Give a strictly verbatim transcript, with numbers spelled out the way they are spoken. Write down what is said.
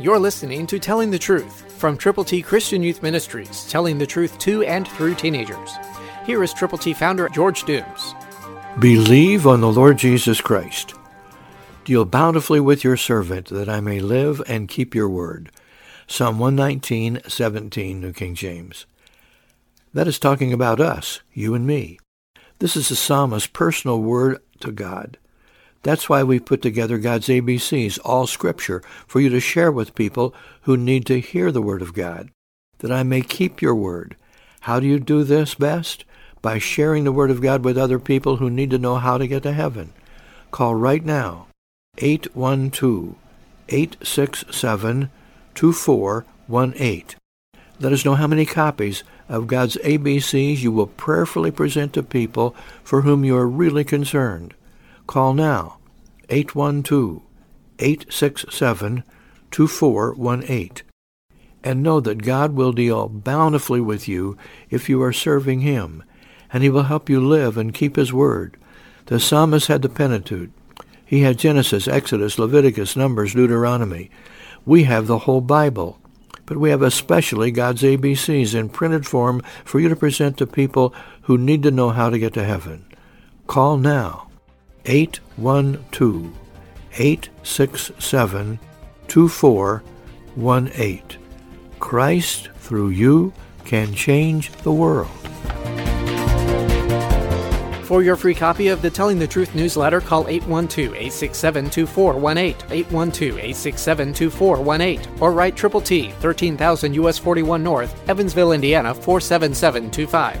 You're listening to Telling the Truth from Triple T Christian Youth Ministries, telling the truth to and through teenagers. Here is Triple T founder George Dooms. Believe on the Lord Jesus Christ. Deal bountifully with your servant, that I may live and keep your word. Psalm one nineteen, seventeen, New King James. That is talking about us, you and me. This is the psalmist's personal word to God. That's why we put together God's A B Cs, all Scripture, for you to share with people who need to hear the Word of God, that I may keep your Word. How do you do this best? By sharing the Word of God with other people who need to know how to get to heaven. Call right now, eight one two, eight six seven, two four one eight. Let us know how many copies of God's A B Cs you will prayerfully present to people for whom you are really concerned. Call now, eight one two, eight six seven, two four one eight, and know that God will deal bountifully with you if you are serving Him, and He will help you live and keep His word. The psalmist had the Pentateuch. He had Genesis, Exodus, Leviticus, Numbers, Deuteronomy. We have the whole Bible, but we have especially God's A B Cs in printed form for you to present to people who need to know how to get to heaven. Call now. eight one two, eight six seven, two four one eight. Christ, through you, can change the world. For your free copy of the Telling the Truth newsletter, call eight one two, eight six seven, two four one eight, eight one two, eight six seven, two four one eight, or write Triple T, thirteen thousand U S forty-one North, Evansville, Indiana, four seven seven two five.